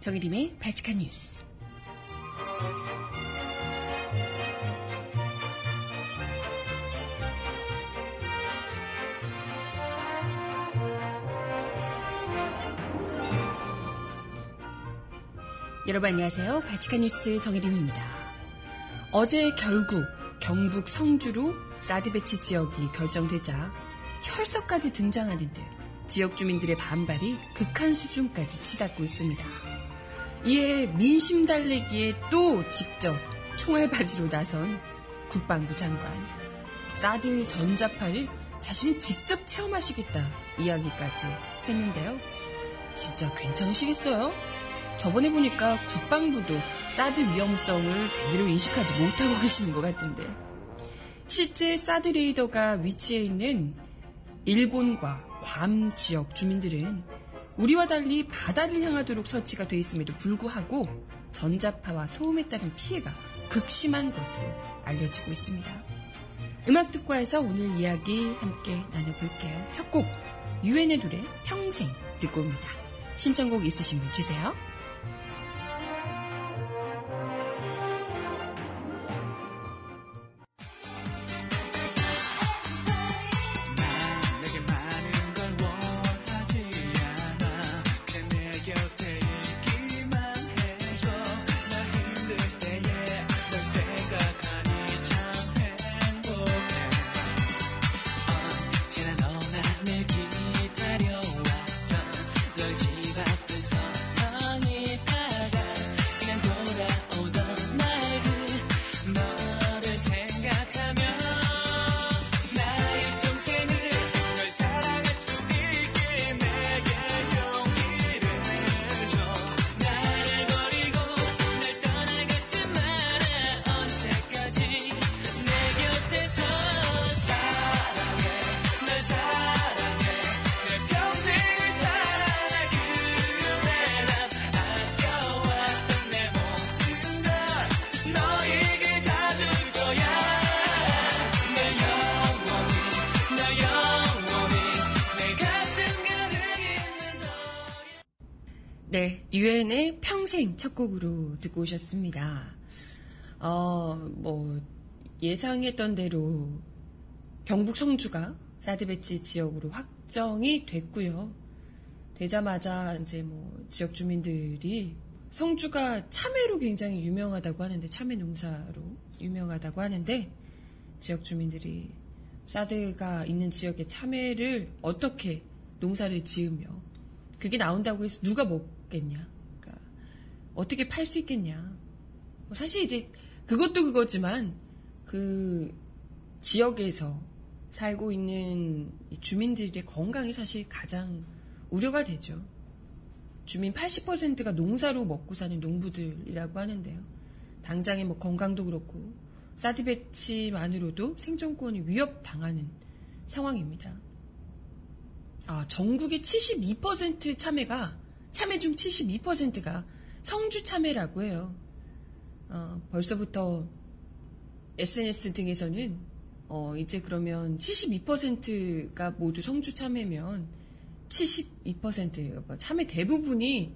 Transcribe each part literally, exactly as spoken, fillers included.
정혜림의 발칙한 뉴스. 여러분 안녕하세요. 발칙한 뉴스 정혜림입니다. 어제 결국 경북 성주로 사드 배치 지역이 결정되자 혈서까지 등장하는데 지역 주민들의 반발이 극한 수준까지 치닫고 있습니다. 이에 민심 달래기에 또 직접 총알바지로 나선 국방부 장관, 사드 전자파를 자신이 직접 체험하시겠다 이야기까지 했는데요. 진짜 괜찮으시겠어요? 저번에 보니까 국방부도 사드 위험성을 제대로 인식하지 못하고 계시는 것 같은데, 실제 사드 레이더가 위치해 있는 일본과 괌 지역 주민들은 우리와 달리 바다를 향하도록 설치가 돼 있음에도 불구하고 전자파와 소음에 따른 피해가 극심한 것으로 알려지고 있습니다. 음악특과에서 오늘 이야기 함께 나눠볼게요. 첫 곡, 유엔의 노래 평생 듣고 옵니다. 신청곡 있으신 분 주세요. 네, 유엔의 평생 첫 곡으로 듣고 오셨습니다. 어, 뭐 예상했던 대로 경북 성주가 사드 배치 지역으로 확정이 됐고요. 되자마자 이제 뭐 지역 주민들이 성주가 참외로 굉장히 유명하다고 하는데, 참외 농사로 유명하다고 하는데 지역 주민들이 사드가 있는 지역의 참외를 어떻게 농사를 지으며 그게 나온다고 해서 누가 먹 겠냐? 그러니까 어떻게 팔 수 있겠냐? 사실 이제 그것도 그거지만 그 지역에서 살고 있는 주민들의 건강이 사실 가장 우려가 되죠. 주민 팔십 퍼센트가 농사로 먹고 사는 농부들이라고 하는데요. 당장의 뭐 건강도 그렇고 사드 배치만으로도 생존권이 위협당하는 상황입니다. 아, 전국의 칠십이 퍼센트 참외가 참외 중 칠십이 퍼센트가 성주 참외라고 해요. 어, 벌써부터 에스엔에스 등에서는 어, 이제 그러면 칠십이 퍼센트가 모두 성주 참외면 칠십이 퍼센트예요. 참외 대부분이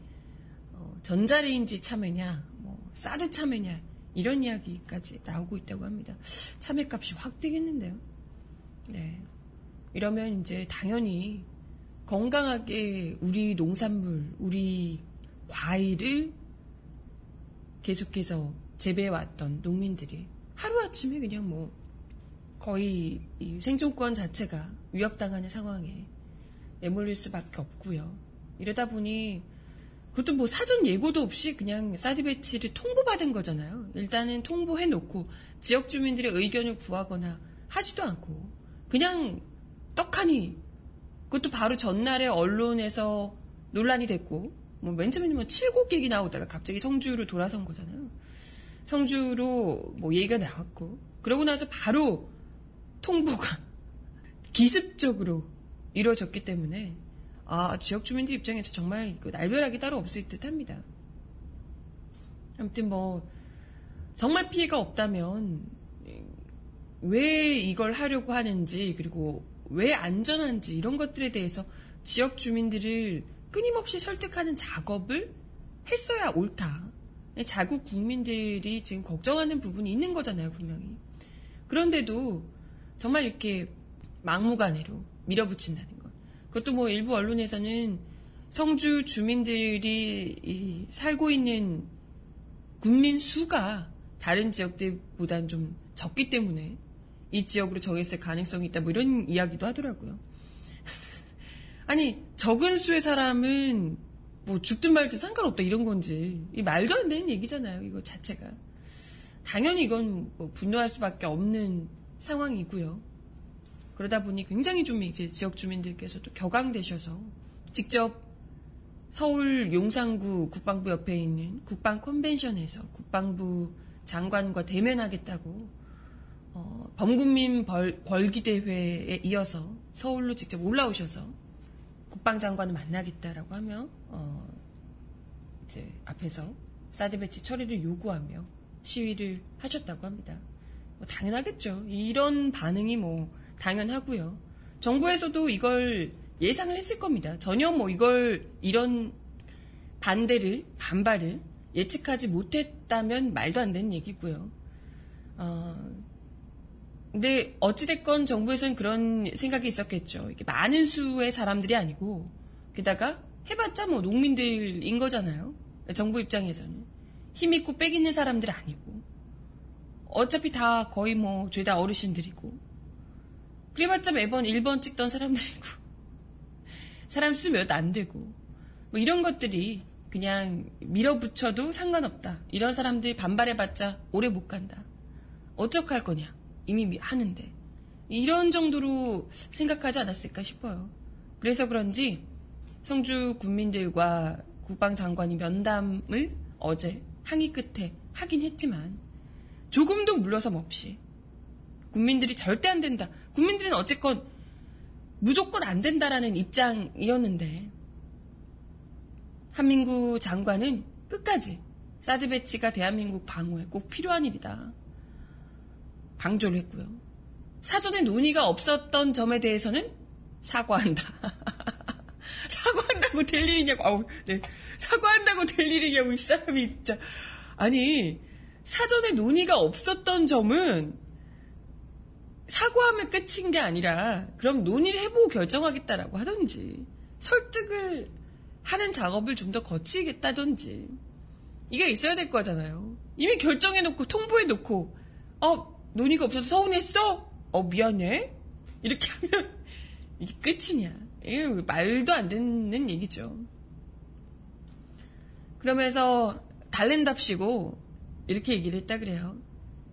어, 전자레인지 참외냐, 뭐, 사드 참외냐 이런 이야기까지 나오고 있다고 합니다. 참외값이 확 뛰겠는데요. 네, 이러면 이제 당연히 건강하게 우리 농산물, 우리 과일을 계속해서 재배해왔던 농민들이 하루아침에 그냥 뭐 거의 이 생존권 자체가 위협당하는 상황에 내몰릴 수밖에 없고요. 이러다 보니 그것도 뭐 사전 예고도 없이 그냥 사드 배치를 통보받은 거잖아요. 일단은 통보해놓고 지역 주민들의 의견을 구하거나 하지도 않고 그냥 떡하니, 그것도 바로 전날에 언론에서 논란이 됐고, 뭐 맨 처음에는 뭐 칠곡 얘기 나오다가 갑자기 성주로 돌아선 거잖아요. 성주로 뭐 얘기가 나왔고, 그러고 나서 바로 통보가 기습적으로 이루어졌기 때문에 아 지역 주민들 입장에서 정말 날벼락이 따로 없을 듯합니다. 아무튼 뭐 정말 피해가 없다면 왜 이걸 하려고 하는지, 그리고 왜 안전한지 이런 것들에 대해서 지역 주민들을 끊임없이 설득하는 작업을 했어야 옳다. 자국 국민들이 지금 걱정하는 부분이 있는 거잖아요, 분명히. 그런데도 정말 이렇게 막무가내로 밀어붙인다는 것. 그것도 뭐 일부 언론에서는 성주 주민들이 살고 있는 국민 수가 다른 지역들보다는 좀 적기 때문에 이 지역으로 정했을 가능성이 있다, 뭐 이런 이야기도 하더라고요. 아니, 적은 수의 사람은 뭐 죽든 말든 상관없다, 이런 건지. 이 말도 안 되는 얘기잖아요, 이거 자체가. 당연히 이건 뭐 분노할 수밖에 없는 상황이고요. 그러다 보니 굉장히 좀 이제 지역 주민들께서도 격앙되셔서 직접 서울 용산구 국방부 옆에 있는 국방 컨벤션에서 국방부 장관과 대면하겠다고 어, 범국민 벌, 벌기대회에 이어서 서울로 직접 올라오셔서 국방장관을 만나겠다라고 하며 어, 이제 앞에서 사드 배치 처리를 요구하며 시위를 하셨다고 합니다. 뭐 당연하겠죠. 이런 반응이 뭐 당연하고요. 정부에서도 이걸 예상을 했을 겁니다. 전혀 뭐 이걸 이런 반대를 반발을 예측하지 못했다면 말도 안 되는 얘기고요. 어, 근데 어찌됐건 정부에서는 그런 생각이 있었겠죠. 이게 많은 수의 사람들이 아니고, 게다가 해봤자 뭐 농민들인 거잖아요. 정부 입장에서는 힘있고 빽 있는 사람들 아니고, 어차피 다 거의 뭐 죄다 어르신들이고, 그래봤자 매번 일 번 찍던 사람들이고, 사람 수 몇 안 되고, 뭐 이런 것들이 그냥 밀어붙여도 상관없다, 이런 사람들이 반발해봤자 오래 못 간다, 어떡할 거냐, 이미 하는데, 이런 정도로 생각하지 않았을까 싶어요. 그래서 그런지 성주 군민들과 국방장관이 면담을 어제 항의 끝에 하긴 했지만 조금도 물러섬 없이 국민들이 절대 안 된다, 국민들은 어쨌건 무조건 안 된다라는 입장이었는데 한민구 장관은 끝까지 사드 배치가 대한민국 방어에 꼭 필요한 일이다, 방조를 했고요. 사전에 논의가 없었던 점에 대해서는 사과한다. 사과한다고 될 일이냐고. 아우, 네. 사과한다고 될 일이냐고, 이 사람이 진짜. 아니, 사전에 논의가 없었던 점은 사과하면 끝인 게 아니라 그럼 논의를 해보고 결정하겠다라고 하든지, 설득을 하는 작업을 좀 더 거치겠다든지, 이게 있어야 될 거잖아요. 이미 결정해놓고 통보해놓고 어 논의가 없어서 서운했어? 어, 미안해? 이렇게 하면 이게 끝이냐. 이게 말도 안 되는 얘기죠. 그러면서 달랜답시고 이렇게 얘기를 했다 그래요.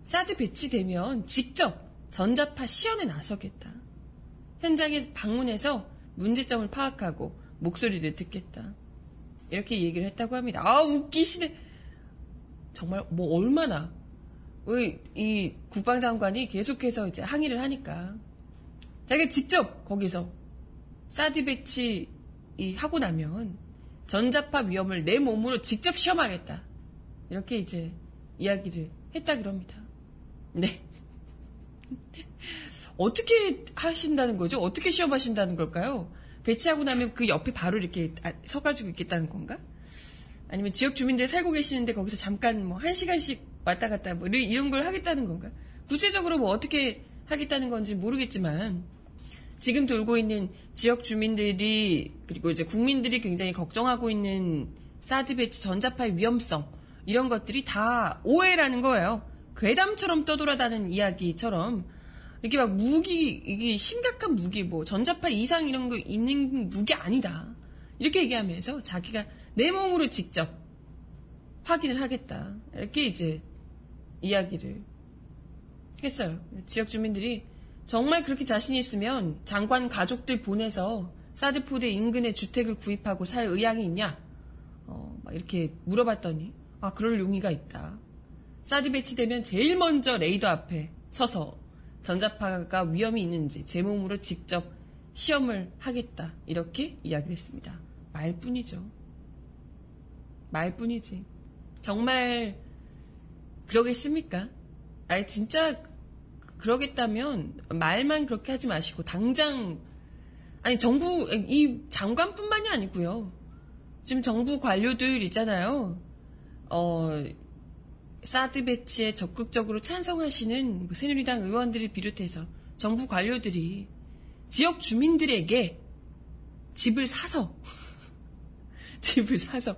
사드 배치되면 직접 전자파 시연에 나서겠다. 현장에 방문해서 문제점을 파악하고 목소리를 듣겠다. 이렇게 얘기를 했다고 합니다. 아, 웃기시네. 정말 뭐 얼마나. 이 국방장관이 계속해서 이제 항의를 하니까 자기가 직접 거기서 사드 배치 하고 나면 전자파 위험을 내 몸으로 직접 시험하겠다, 이렇게 이제 이야기를 했다 그럽니다. 네. 어떻게 하신다는 거죠? 어떻게 시험하신다는 걸까요? 배치하고 나면 그 옆에 바로 이렇게 서가지고 있겠다는 건가? 아니면 지역 주민들 살고 계시는데 거기서 잠깐 뭐 한 시간씩 왔다 갔다 뭐 이런 걸 하겠다는 건가? 구체적으로 뭐 어떻게 하겠다는 건지 모르겠지만 지금 돌고 있는 지역 주민들이, 그리고 이제 국민들이 굉장히 걱정하고 있는 사드 배치 전자파의 위험성, 이런 것들이 다 오해라는 거예요. 괴담처럼 떠돌아다니는 이야기처럼 이렇게 막 무기, 이게 심각한 무기, 뭐 전자파 이상 이런 거 있는 무기 아니다, 이렇게 얘기하면서 자기가 내 몸으로 직접 확인을 하겠다. 이렇게 이제 이야기를 했어요. 지역 주민들이 정말 그렇게 자신이 있으면 장관 가족들 보내서 사드포대 인근에 주택을 구입하고 살 의향이 있냐? 어, 막 이렇게 물어봤더니 아, 그럴 용의가 있다. 사드 배치되면 제일 먼저 레이더 앞에 서서 전자파가 위험이 있는지 제 몸으로 직접 시험을 하겠다. 이렇게 이야기를 했습니다. 말뿐이죠. 말뿐이지. 정말 그러겠습니까? 아니 진짜 그러겠다면 말만 그렇게 하지 마시고 당장 아니 정부 이 장관뿐만이 아니고요. 지금 정부 관료들 있잖아요. 어 사드 배치에 적극적으로 찬성하시는 새누리당 의원들을 비롯해서 정부 관료들이 지역 주민들에게 집을 사서 집을 사서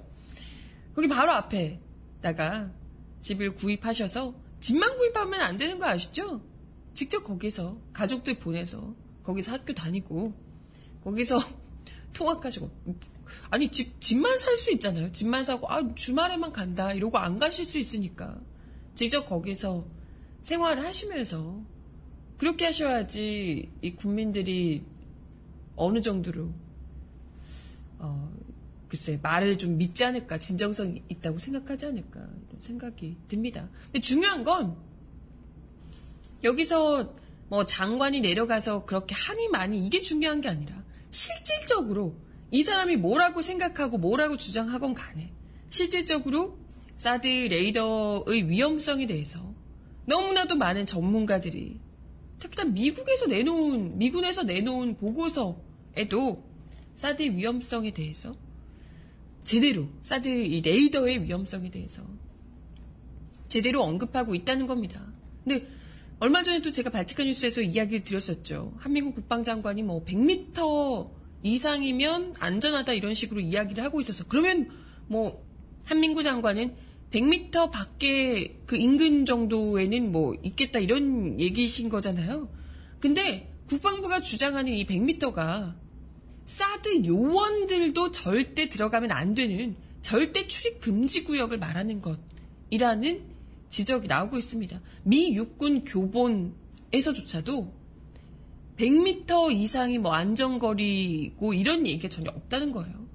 거기 바로 앞에다가 집을 구입하셔서 집만 구입하면 안 되는 거 아시죠? 직접 거기서 가족들 보내서 거기서 학교 다니고 거기서 통학하시고 아니 집, 집만 살 수 있잖아요. 집만 사고 아 주말에만 간다 이러고 안 가실 수 있으니까 직접 거기서 생활을 하시면서 그렇게 하셔야지 이 국민들이 어느 정도로 어 글쎄 말을 좀 믿지 않을까 진정성이 있다고 생각하지 않을까 이런 생각이 듭니다. 근데 중요한 건 여기서 뭐 장관이 내려가서 그렇게 하니 많이 이게 중요한 게 아니라 실질적으로 이 사람이 뭐라고 생각하고 뭐라고 주장하건 간에 실질적으로 사드 레이더의 위험성에 대해서 너무나도 많은 전문가들이 특히나 미국에서 내놓은 미군에서 내놓은 보고서에도 사드의 위험성에 대해서 제대로 사드 이 레이더의 위험성에 대해서 제대로 언급하고 있다는 겁니다. 근데 얼마 전에도 제가 발칙한 뉴스에서 이야기를 드렸었죠. 한민구 국방장관이 뭐 백 미터 이상이면 안전하다 이런 식으로 이야기를 하고 있어서 그러면 뭐 한민구 장관은 백 미터 밖에 그 인근 정도에는 뭐 있겠다 이런 얘기이신 거잖아요. 근데 국방부가 주장하는 이 백 미터가 사드 요원들도 절대 들어가면 안 되는 절대 출입 금지 구역을 말하는 것이라는 지적이 나오고 있습니다. 미 육군 교본에서조차도 백 미터 이상이 뭐 안전거리고 이런 얘기가 전혀 없다는 거예요.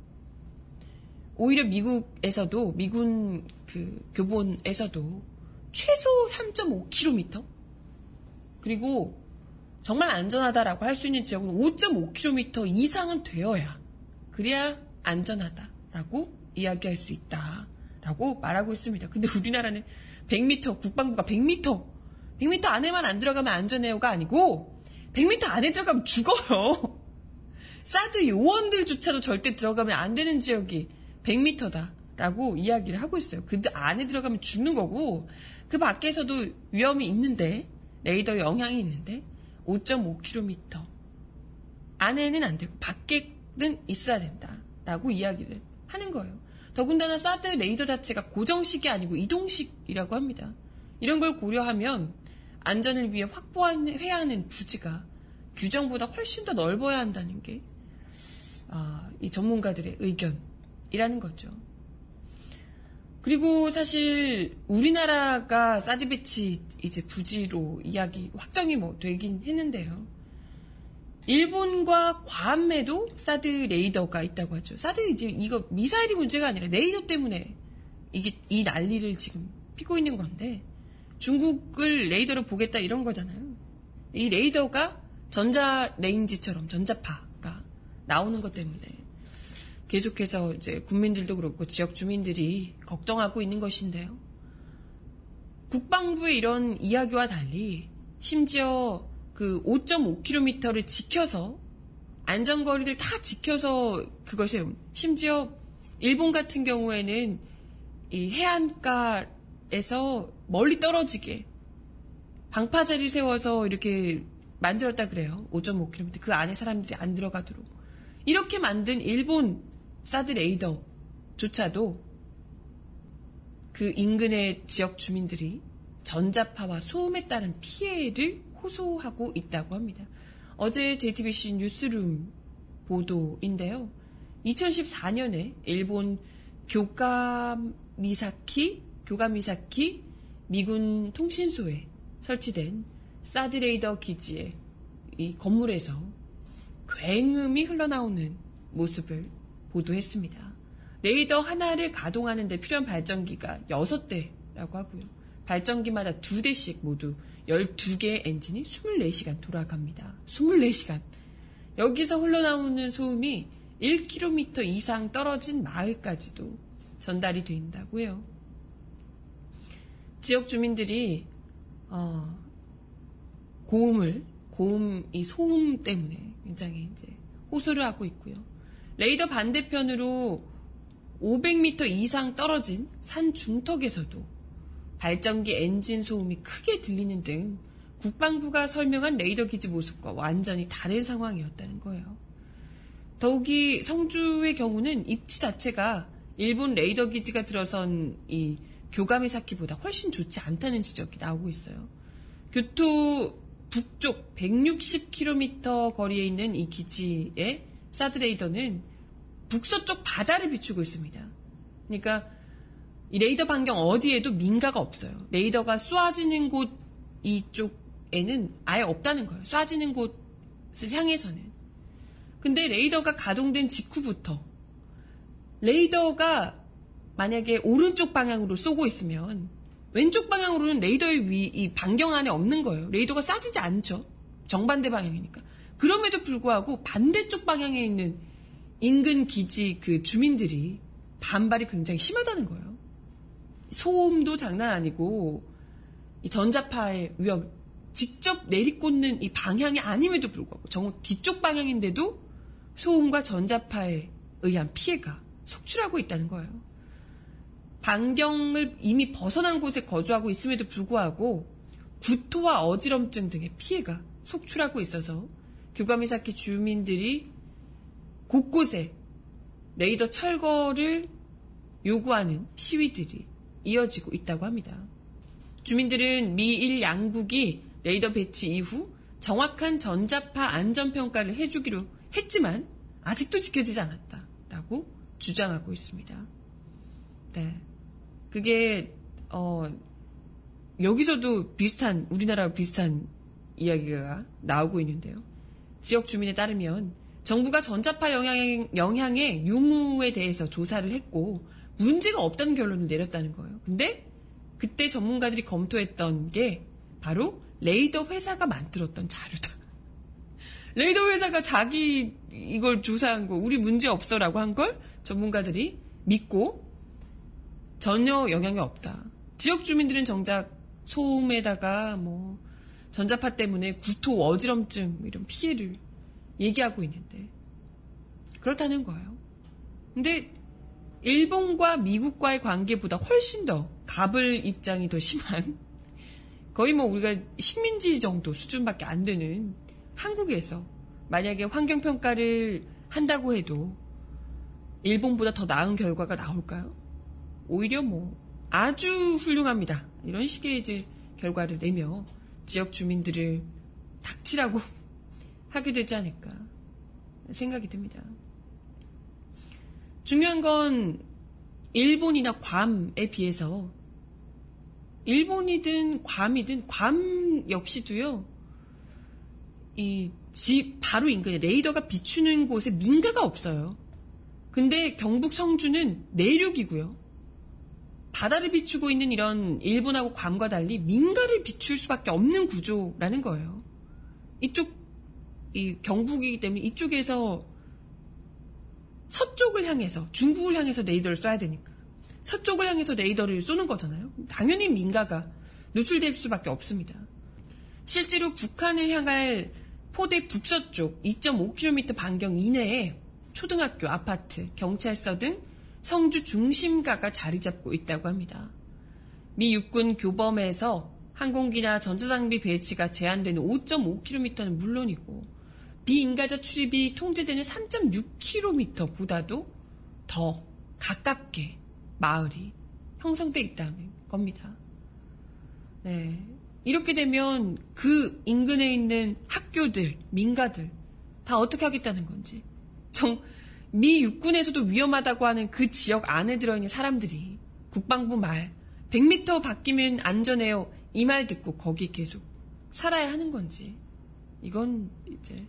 오히려 미국에서도 미군 그 교본에서도 최소 삼 점 오 킬로미터 그리고 정말 안전하다라고 할 수 있는 지역은 오 점 오 킬로미터 이상은 되어야 그래야 안전하다라고 이야기할 수 있다라고 말하고 있습니다. 근데 우리나라는 백 미터 국방부가 백 미터 백 미터 안에만 안 들어가면 안전해요가 아니고 백 미터 안에 들어가면 죽어요. 사드 요원들조차도 절대 들어가면 안 되는 지역이 백 미터다라고 이야기를 하고 있어요. 그 안에 들어가면 죽는 거고 그 밖에서도 위험이 있는데 레이더 영향이 있는데 오 점 오 킬로미터 안에는 안 되고 밖에는 있어야 된다라고 이야기를 하는 거예요. 더군다나 사드 레이더 자체가 고정식이 아니고 이동식이라고 합니다. 이런 걸 고려하면 안전을 위해 확보해야 하는 부지가 규정보다 훨씬 더 넓어야 한다는 게 아, 이 전문가들의 의견이라는 거죠. 그리고 사실 우리나라가 사드 배치 이제 부지로 이야기 확정이 뭐 되긴 했는데요. 일본과 괌에도 사드 레이더가 있다고 하죠. 사드 이제 이거 미사일이 문제가 아니라 레이더 때문에 이게 이 난리를 지금 피고 있는 건데 중국을 레이더로 보겠다 이런 거잖아요. 이 레이더가 전자 레인지처럼 전자파가 나오는 것 때문에 계속해서 이제 국민들도 그렇고 지역 주민들이 걱정하고 있는 것인데요. 국방부의 이런 이야기와 달리 심지어 그 오 점 오 킬로미터를 지켜서 안전거리를 다 지켜서 그걸 세움. 심지어 일본 같은 경우에는 이 해안가에서 멀리 떨어지게 방파제를 세워서 이렇게 만들었다 그래요. 오 점 오 킬로미터 그 안에 사람들이 안 들어가도록. 이렇게 만든 일본 사드 레이더조차도 그 인근의 지역 주민들이 전자파와 소음에 따른 피해를 호소하고 있다고 합니다. 어제 제이티비씨 뉴스룸 보도인데요. 이천십사 년에 일본 교카미사키, 교카미사키 미군 통신소에 설치된 사드 레이더 기지의 이 건물에서 굉음이 흘러나오는 모습을 보도했습니다. 레이더 하나를 가동하는 데 필요한 발전기가 여섯 대라고 하고요. 발전기마다 두 대씩 모두 열두 개의 엔진이 스물네 시간 돌아갑니다. 스물네 시간. 여기서 흘러나오는 소음이 일 킬로미터 이상 떨어진 마을까지도 전달이 된다고 해요. 지역 주민들이 어, 고음을, 고음, 이 소음 때문에 굉장히 이제 호소를 하고 있고요. 레이더 반대편으로 오백 미터 이상 떨어진 산 중턱에서도 발전기 엔진 소음이 크게 들리는 등 국방부가 설명한 레이더 기지 모습과 완전히 다른 상황이었다는 거예요. 더욱이 성주의 경우는 입지 자체가 일본 레이더 기지가 들어선 이 교카미사키보다 훨씬 좋지 않다는 지적이 나오고 있어요. 교토 북쪽 백육십 킬로미터 거리에 있는 이 기지의 사드 레이더는 북서쪽 바다를 비추고 있습니다. 그러니까 이 레이더 반경 어디에도 민가가 없어요. 레이더가 쏘아지는 곳 이쪽에는 아예 없다는 거예요. 쏴지는 곳을 향해서는. 근데 레이더가 가동된 직후부터 레이더가 만약에 오른쪽 방향으로 쏘고 있으면 왼쪽 방향으로는 레이더의 위, 이 반경 안에 없는 거예요. 레이더가 쏴지지 않죠. 정반대 방향이니까. 그럼에도 불구하고 반대쪽 방향에 있는 인근 기지 그 주민들이 반발이 굉장히 심하다는 거예요. 소음도 장난 아니고 이 전자파의 위험, 직접 내리꽂는 이 방향이 아님에도 불구하고 정오 뒤쪽 방향인데도 소음과 전자파에 의한 피해가 속출하고 있다는 거예요. 반경을 이미 벗어난 곳에 거주하고 있음에도 불구하고 구토와 어지럼증 등의 피해가 속출하고 있어서 교카미사키 주민들이 곳곳에 레이더 철거를 요구하는 시위들이 이어지고 있다고 합니다. 주민들은 미일 양국이 레이더 배치 이후 정확한 전자파 안전평가를 해주기로 했지만 아직도 지켜지지 않았다라고 주장하고 있습니다. 네, 그게 어, 여기서도 비슷한 우리나라와 비슷한 이야기가 나오고 있는데요. 지역 주민에 따르면 정부가 전자파 영향, 영향의 유무에 대해서 조사를 했고 문제가 없다는 결론을 내렸다는 거예요. 근데 그때 전문가들이 검토했던 게 바로 레이더 회사가 만들었던 자료다. 레이더 회사가 자기 이걸 조사한 거, 우리 문제 없어라고 한 걸 전문가들이 믿고 전혀 영향이 없다. 지역 주민들은 정작 소음에다가 뭐 전자파 때문에 구토, 어지럼증 이런 피해를 얘기하고 있는데 그렇다는 거예요. 근데 일본과 미국과의 관계보다 훨씬 더 갑을 입장이 더 심한, 거의 뭐 우리가 식민지 정도 수준밖에 안 되는 한국에서 만약에 환경평가를 한다고 해도 일본보다 더 나은 결과가 나올까요? 오히려 뭐 아주 훌륭합니다. 이런 식의 이제 결과를 내며 지역 주민들을 닥치라고 하게 되지 않을까 생각이 듭니다. 중요한 건 일본이나 괌에 비해서 일본이든 괌이든 괌 역시도요. 이 집 바로 인근에 레이더가 비추는 곳에 민가가 없어요. 근데 경북 성주는 내륙이고요. 바다를 비추고 있는 이런 일본하고 괌과 달리 민가를 비출 수밖에 없는 구조라는 거예요. 이쪽 이 경북이기 때문에 이쪽에서 서쪽을 향해서 중국을 향해서 레이더를 쏴야 되니까 서쪽을 향해서 레이더를 쏘는 거잖아요. 당연히 민가가 노출될 수밖에 없습니다. 실제로 북한을 향할 포대 북서쪽 이 점 오 킬로미터 반경 이내에 초등학교, 아파트, 경찰서 등 성주 중심가가 자리 잡고 있다고 합니다. 미 육군 교범에서 항공기나 전자장비 배치가 제한되는 오 점 오 킬로미터는 물론이고 비인가자 출입이 통제되는 삼 점 육 킬로미터보다도 더 가깝게 마을이 형성돼 있다는 겁니다. 네, 이렇게 되면 그 인근에 있는 학교들, 민가들 다 어떻게 하겠다는 건지 정 미 육군에서도 위험하다고 하는 그 지역 안에 들어있는 사람들이 국방부 말 백 미터 바뀌면 안전해요 이 말 듣고 거기 계속 살아야 하는 건지, 이건 이제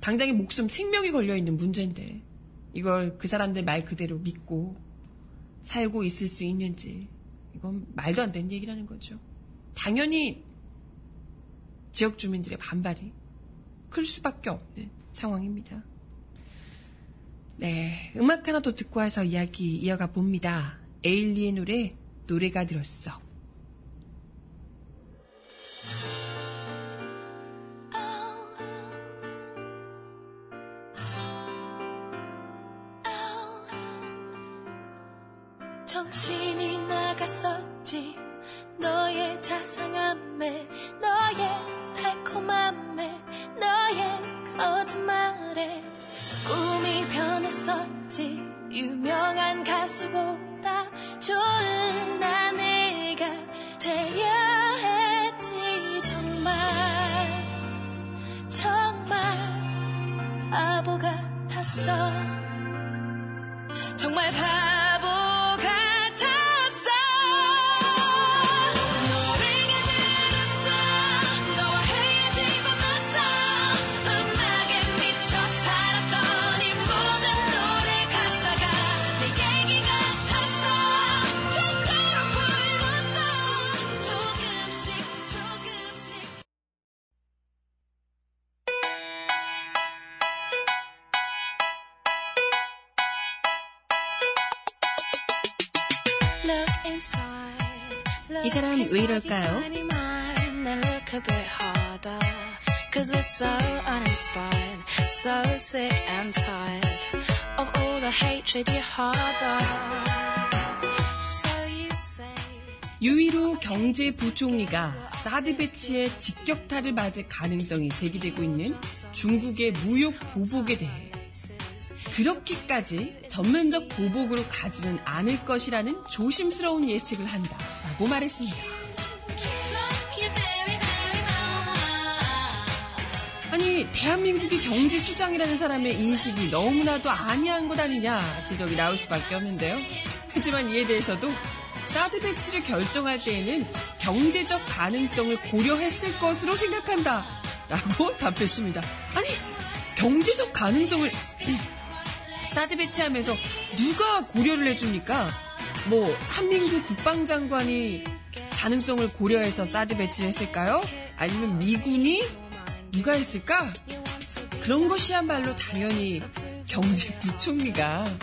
당장의 목숨 생명이 걸려있는 문제인데 이걸 그 사람들 말 그대로 믿고 살고 있을 수 있는지, 이건 말도 안 되는 얘기라는 거죠. 당연히 지역 주민들의 반발이 클 수밖에 없는 상황입니다. 네, 음악 하나 더 듣고 와서 이야기 이어가 봅니다. 에일리의 노래, 노래가 들었어. 정신이 나갔었지. 너의 자상함에, 너의 달콤함에, 너의 거짓말에 꿈이 변했었지. 유명한 가수보다 좋은 아내가 되야 했지. 정말 정말 바보 같았어. 정말 바보 이 사람 왜 이럴까요? 유일호 경제부총리가 사드 배치에 직격탄을 맞을 가능성이 제기되고 있는 중국의 무역 보복에 대해 그렇게까지 전면적 보복으로 가지는 않을 것이라는 조심스러운 예측을 한다라고 말했습니다. 아니, 대한민국의 경제 수장이라는 사람의 인식이 너무나도 아니한 것 아니냐 지적이 나올 수밖에 없는데요. 하지만 이에 대해서도 사드 배치를 결정할 때에는 경제적 가능성을 고려했을 것으로 생각한다라고 답했습니다. 아니, 경제적 가능성을... 사드 배치하면서 누가 고려를 해줍니까? 뭐 한민구 국방장관이 가능성을 고려해서 사드 배치를 했을까요? 아니면 미군이? 누가 했을까? 그런 것이야말로 당연히 경제부총리가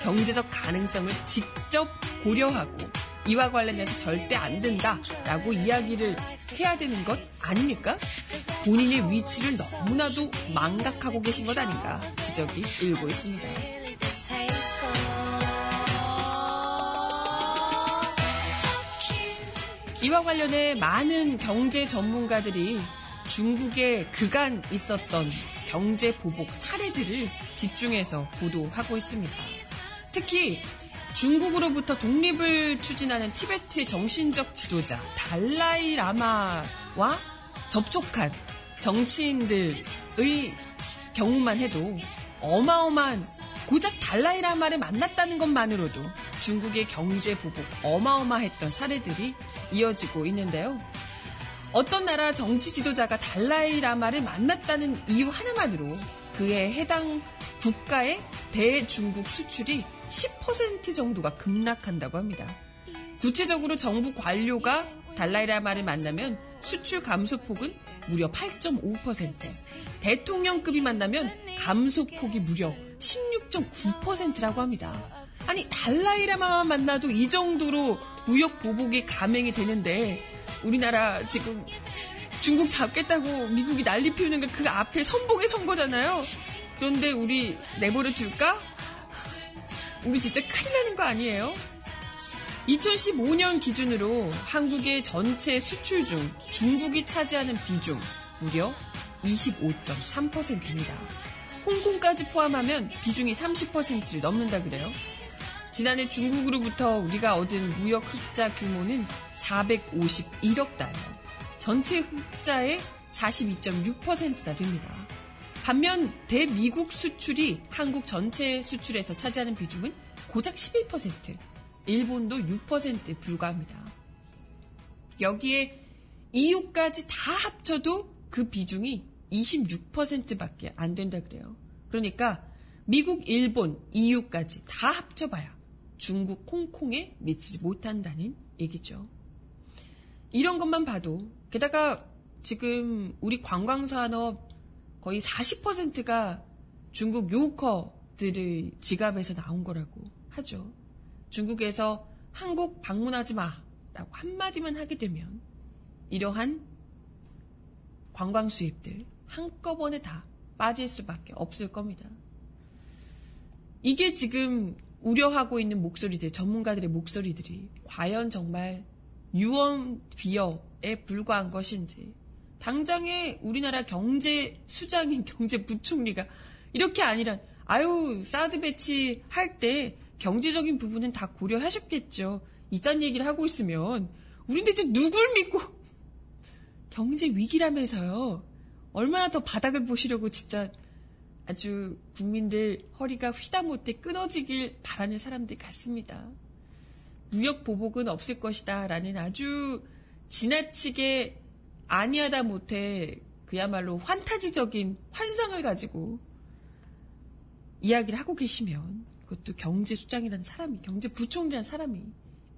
경제적 가능성을 직접 고려하고 이와 관련해서 절대 안 된다라고 이야기를 해야 되는 것 아닙니까? 본인의 위치를 너무나도 망각하고 계신 것 아닌가 지적이 일고 있습니다. 이와 관련해 많은 경제 전문가들이 중국에 그간 있었던 경제 보복 사례들을 집중해서 보도하고 있습니다. 특히 중국으로부터 독립을 추진하는 티베트의 정신적 지도자 달라이라마와 접촉한 정치인들의 경우만 해도 어마어마한, 고작 달라이라마를 만났다는 것만으로도 중국의 경제 보복 어마어마했던 사례들이 이어지고 있는데요. 어떤 나라 정치 지도자가 달라이라마를 만났다는 이유 하나만으로 그에 해당 국가의 대중국 수출이 십 퍼센트 정도가 급락한다고 합니다. 구체적으로 정부 관료가 달라이라마를 만나면 수출 감소폭은 무려 팔 점 오 퍼센트, 대통령급이 만나면 감소폭이 무려 십육 점 구 퍼센트라고 합니다. 아니, 달라이라마만 만나도 이 정도로 무역 보복이 감행이 되는데 우리나라 지금 중국 잡겠다고 미국이 난리 피우는 게 그 앞에 선봉에 선 거잖아요. 그런데 우리 내버려 둘까? 우리 진짜 큰일 나는 거 아니에요? 이천십오 년 기준으로 한국의 전체 수출 중 중국이 차지하는 비중 무려 이십오 점 삼 퍼센트입니다. 홍콩까지 포함하면 비중이 삼십 퍼센트를 넘는다 그래요. 지난해 중국으로부터 우리가 얻은 무역 흑자 규모는 사백오십일억 달러, 전체 흑자의 사십이 점 육 퍼센트나 됩니다. 반면 대미국 수출이 한국 전체 수출에서 차지하는 비중은 고작 십일 퍼센트, 일본도 육 퍼센트에 불과합니다. 여기에 이유까지 다 합쳐도 그 비중이 이십육 퍼센트밖에 안 된다 그래요. 그러니까 미국, 일본, 이유까지 다 합쳐봐야 중국, 홍콩에 미치지 못한다는 얘기죠. 이런 것만 봐도, 게다가 지금 우리 관광산업 거의 사십 퍼센트가 중국 요커들의 지갑에서 나온 거라고 하죠. 중국에서 한국 방문하지 마라고 한마디만 하게 되면 이러한 관광 수입들 한꺼번에 다 빠질 수밖에 없을 겁니다. 이게 지금 우려하고 있는 목소리들, 전문가들의 목소리들이 과연 정말 유언비어에 불과한 것인지, 당장에 우리나라 경제 수장인 경제부총리가 이렇게 아니라 아유 사드 배치할 때 경제적인 부분은 다 고려하셨겠죠, 이딴 얘기를 하고 있으면 우린 대체 누굴 믿고 경제 위기라면서요. 얼마나 더 바닥을 보시려고 진짜 아주 국민들 허리가 휘다못해 끊어지길 바라는 사람들 같습니다. 무역 보복은 없을 것이다 라는 아주 지나치게 아니하다 못해 그야말로 환타지적인 환상을 가지고 이야기를 하고 계시면, 그것도 경제수장이라는 사람이, 경제부총리라는 사람이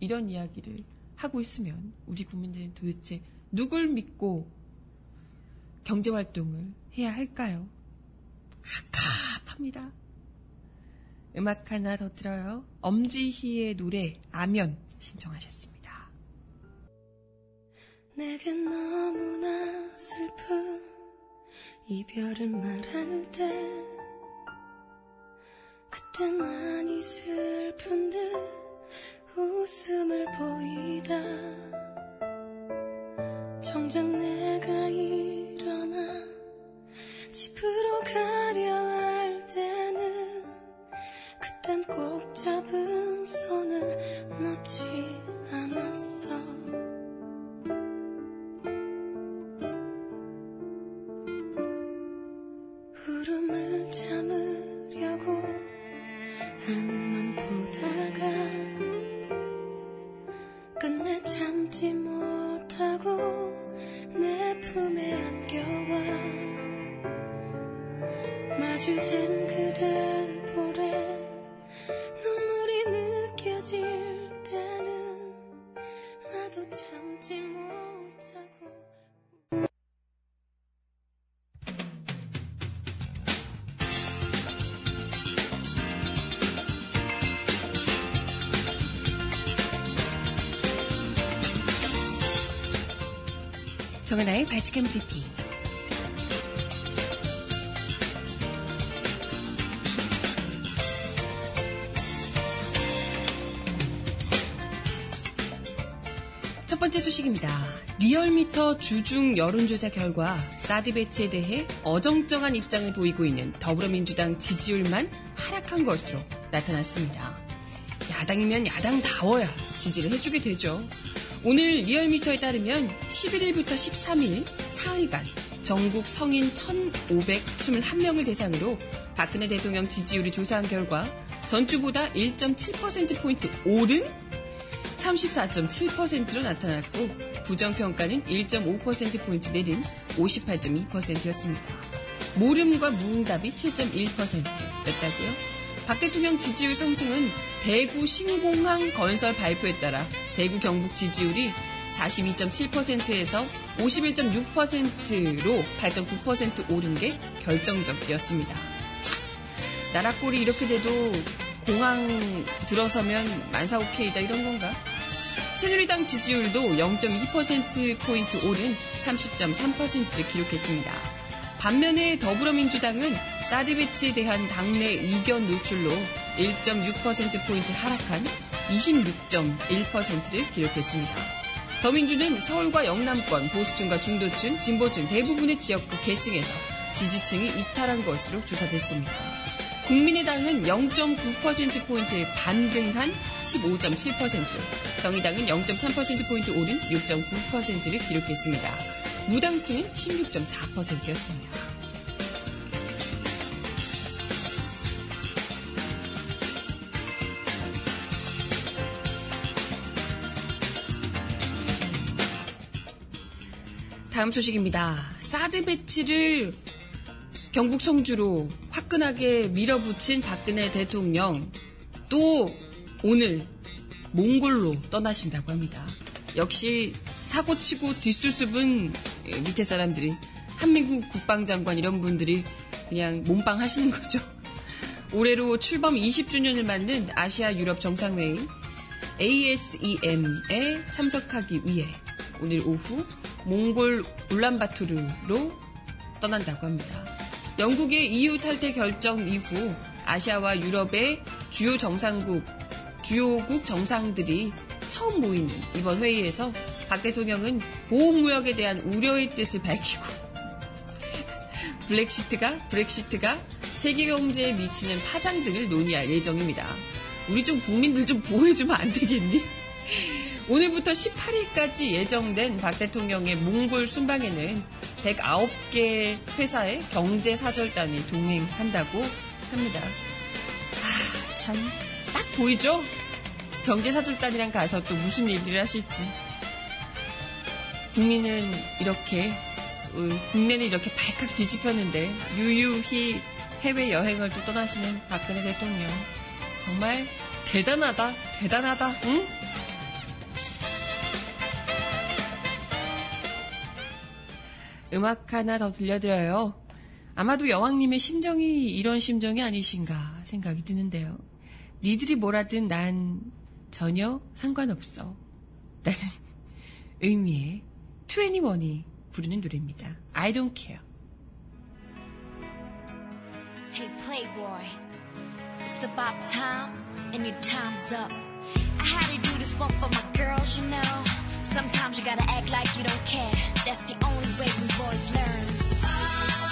이런 이야기를 하고 있으면 우리 국민들은 도대체 누굴 믿고 경제활동을 해야 할까요? 갑갑합니다. 음악 하나 더 들어요. 엄지희의 노래 아면 신청하셨습니다. 내겐 너무나 슬픈 이별을 말할 때 그때 많이 슬픈 듯 웃음을 보이다 정작 내가 일어나 집으로 가려 할 때는 그땐 꼭 잡은 손을 놓지 않았어. 정은아의 발칙한 브리핑. 첫 번째 소식입니다. 리얼미터 주중 여론조사 결과 사드 배치에 대해 어정쩡한 입장을 보이고 있는 더불어민주당 지지율만 하락한 것으로 나타났습니다. 야당이면 야당다워야 지지를 해주게 되죠. 오늘 리얼미터에 따르면 십일 일부터 십삼 일 사흘간 전국 성인 천오백이십일 명을 대상으로 박근혜 대통령 지지율이 조사한 결과 전주보다 일 점 칠 퍼센트포인트 오른 삼십사 점 칠 퍼센트로 나타났고, 부정평가는 일 점 오 퍼센트포인트 내린 오십팔 점 이 퍼센트였습니다. 모름과 무응답이 칠 점 일 퍼센트였다고요? 박 대통령 지지율 상승은 대구 신공항 건설 발표에 따라 대구 경북 지지율이 사십이 점 칠 퍼센트에서 오십일 점 육 퍼센트로 팔 점 구 퍼센트 오른 게 결정적이었습니다. 참, 나라 꼴이 이렇게 돼도 공항 들어서면 만사 오케이다 이런 건가? 새누리당 지지율도 영 점 이 퍼센트포인트 오른 삼십 점 삼 퍼센트를 기록했습니다. 반면에 더불어민주당은 사드 배치에 대한 당내 이견 노출로 일 점 육 퍼센트포인트 하락한 이십육 점 일 퍼센트를 기록했습니다. 더민주는 서울과 영남권, 보수층과 중도층, 진보층 대부분의 지역구 계층에서 지지층이 이탈한 것으로 조사됐습니다. 국민의당은 영 점 구 퍼센트포인트 반등한 십오 점 칠 퍼센트, 정의당은 영 점 삼 퍼센트포인트 오른 육 점 구 퍼센트를 기록했습니다. 무당층은 십육 점 사 퍼센트였습니다. 다음 소식입니다. 사드 배치를 경북 성주로 화끈하게 밀어붙인 박근혜 대통령 또 오늘 몽골로 떠나신다고 합니다. 역시 사고치고 뒷수습은 밑에 사람들이 한민구 국방장관 이런 분들이 그냥 몸빵 하시는 거죠. 올해로 출범 이십 주년을 맞는 아시아 유럽 정상회의 에이에스이엠에 참석하기 위해 오늘 오후 몽골 울란바토르로 떠난다고 합니다. 영국의 이유 탈퇴 결정 이후 아시아와 유럽의 주요 정상국, 주요국 정상들이 처음 모인 이번 회의에서 박 대통령은 보호무역에 대한 우려의 뜻을 밝히고 블랙시트가, 브렉시트가 세계 경제에 미치는 파장 등을 논의할 예정입니다. 우리 좀 국민들 좀 보호해주면 안 되겠니? 오늘부터 십팔 일까지 예정된 박 대통령의 몽골 순방에는 백아홉 개 회사의 경제사절단이 동행한다고 합니다. 아, 참, 딱 보이죠? 경제사절단이랑 가서 또 무슨 얘기를 하실지. 국민은 이렇게, 국내는 이렇게 발칵 뒤집혔는데 유유히 해외여행을 또 떠나시는 박근혜 대통령. 정말 대단하다, 대단하다, 응? 음악 하나 더 들려드려요. 아마도 여왕님의 심정이 이런 심정이 아니신가 생각이 드는데요. 니들이 뭐라든 난 전혀 상관없어 라는 의미의 투애니원이 부르는 노래입니다. I don't care. Hey playboy, it's about time and your time's up. I had to do this one for my girls, you know. Sometimes you gotta act like you don't care. That's the only way we boys learn. Oh, oh,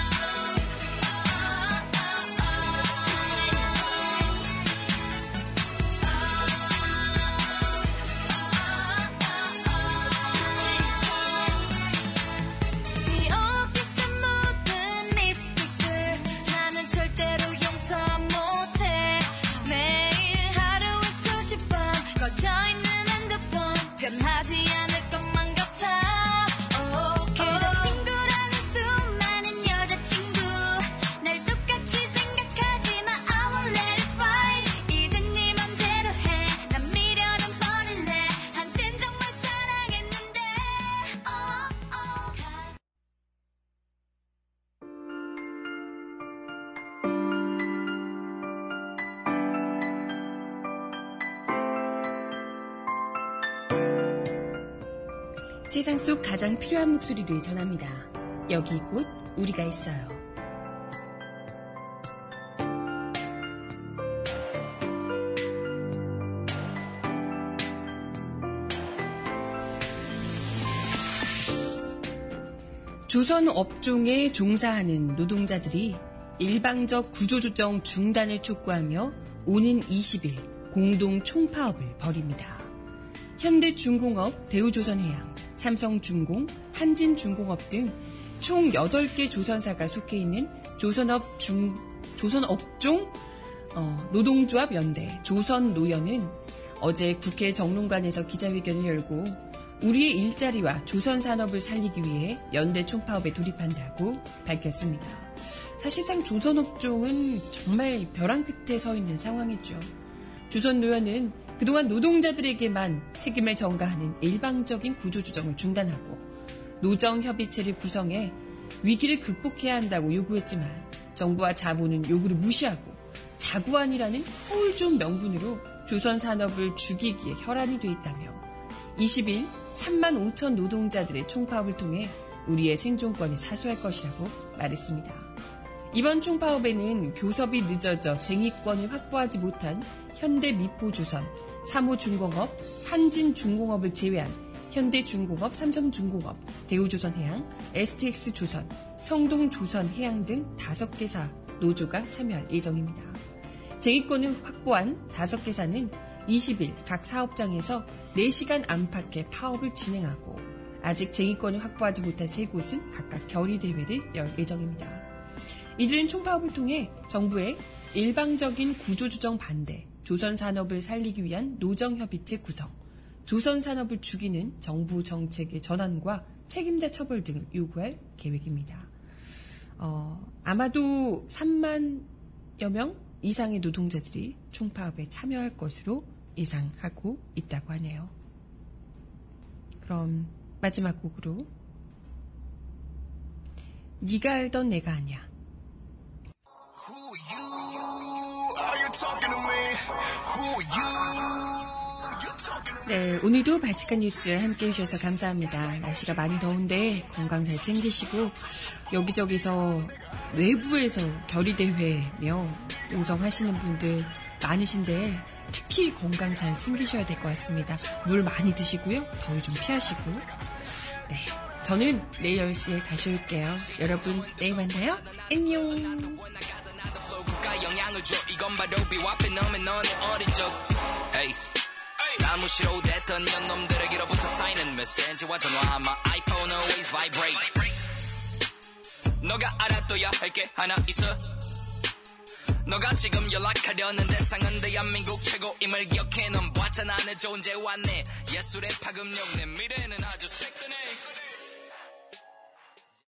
oh, oh, oh. Oh, oh, oh, oh, oh. 네 옷깃에 묻은 립스틱을 나는 절대로 용서 못해. 매일 하루에 수십 번 꺼져있는 핸드폰 변하지 않을 것만 같아. Oh, 그런 친구라는 수많은 여자친구 날 똑같이 생각하지마. I won't let it fly. 이젠 네 맘대로 해. 난 미련은 버릴래. 한땐 정말 사랑했는데. Oh, oh, God. 세상 속 가장 필요한 목소리를 전합니다. 여기 곧 우리가 있어요. 조선 업종에 종사하는 노동자들이 일방적 구조조정 중단을 촉구하며 오는 이십 일 공동 총파업을 벌입니다. 현대중공업, 대우조선해양, 삼성중공, 한진중공업 등 총 여덟 개 조선사가 속해 있는 조선업 중, 조선업종 어, 노동조합연대 조선노연은 어제 국회 정론관에서 기자회견을 열고 우리의 일자리와 조선산업을 살리기 위해 연대 총파업에 돌입한다고 밝혔습니다. 사실상 조선업종은 정말 벼랑 끝에 서 있는 상황이죠. 조선노연은 그동안 노동자들에게만 책임을 전가하는 일방적인 구조조정을 중단하고 노정협의체를 구성해 위기를 극복해야 한다고 요구했지만 정부와 자본은 요구를 무시하고 자구안이라는 허울 좋은 명분으로 조선산업을 죽이기에 혈안이 돼 있다며 이십 일 삼만 오천 노동자들의 총파업을 통해 우리의 생존권을 사수할 것이라고 말했습니다. 이번 총파업에는 교섭이 늦어져 쟁의권을 확보하지 못한 현대미포조선, 삼호중공업, 한진중공업을 제외한 현대중공업, 삼성중공업, 대우조선해양, 에스티엑스조선, 성동조선해양 등 다섯 개사 노조가 참여할 예정입니다. 쟁의권을 확보한 다섯 개사는 이십 일 각 사업장에서 네 시간 안팎의 파업을 진행하고 아직 쟁의권을 확보하지 못한 세 곳은 각각 결의대회를 열 예정입니다. 이들은 총파업을 통해 정부의 일방적인 구조조정 반대, 조선산업을 살리기 위한 노정협의체 구성, 조선산업을 죽이는 정부 정책의 전환과 책임자 처벌 등 요구할 계획입니다. 어, 아마도 삼만여 명 이상의 노동자들이 총파업에 참여할 것으로 예상하고 있다고 하네요. 그럼 마지막 곡으로 네가 알던 내가 아니야. 네, 오늘도 발칙한 뉴스 함께해 주셔서 감사합니다. 날씨가 많이 더운데 건강 잘 챙기시고 여기저기서 외부에서 결의대회며 응성하시는 분들 많으신데 특히 건강 잘 챙기셔야 될 것 같습니다. 물 많이 드시고요. 더위 좀 피하시고. 네, 저는 내일 열 시에 다시 올게요. 여러분 내일 만나요. 안녕. 영향을 줘 이건 바로 비와펜 너면 너네 어린 적 에이 나무시로 됐던 년놈들에게로부터 쌓이는 메시지와 전화 My iPhone always vibrate 너가 알아둬야 할 게 하나 있어 너가 지금 연락하려는 대상은 대한민국 최고임을 기억해 넌 봤잖아 내 좋은 재와 내 예술의 파급력 내 미래는 아주 새끈해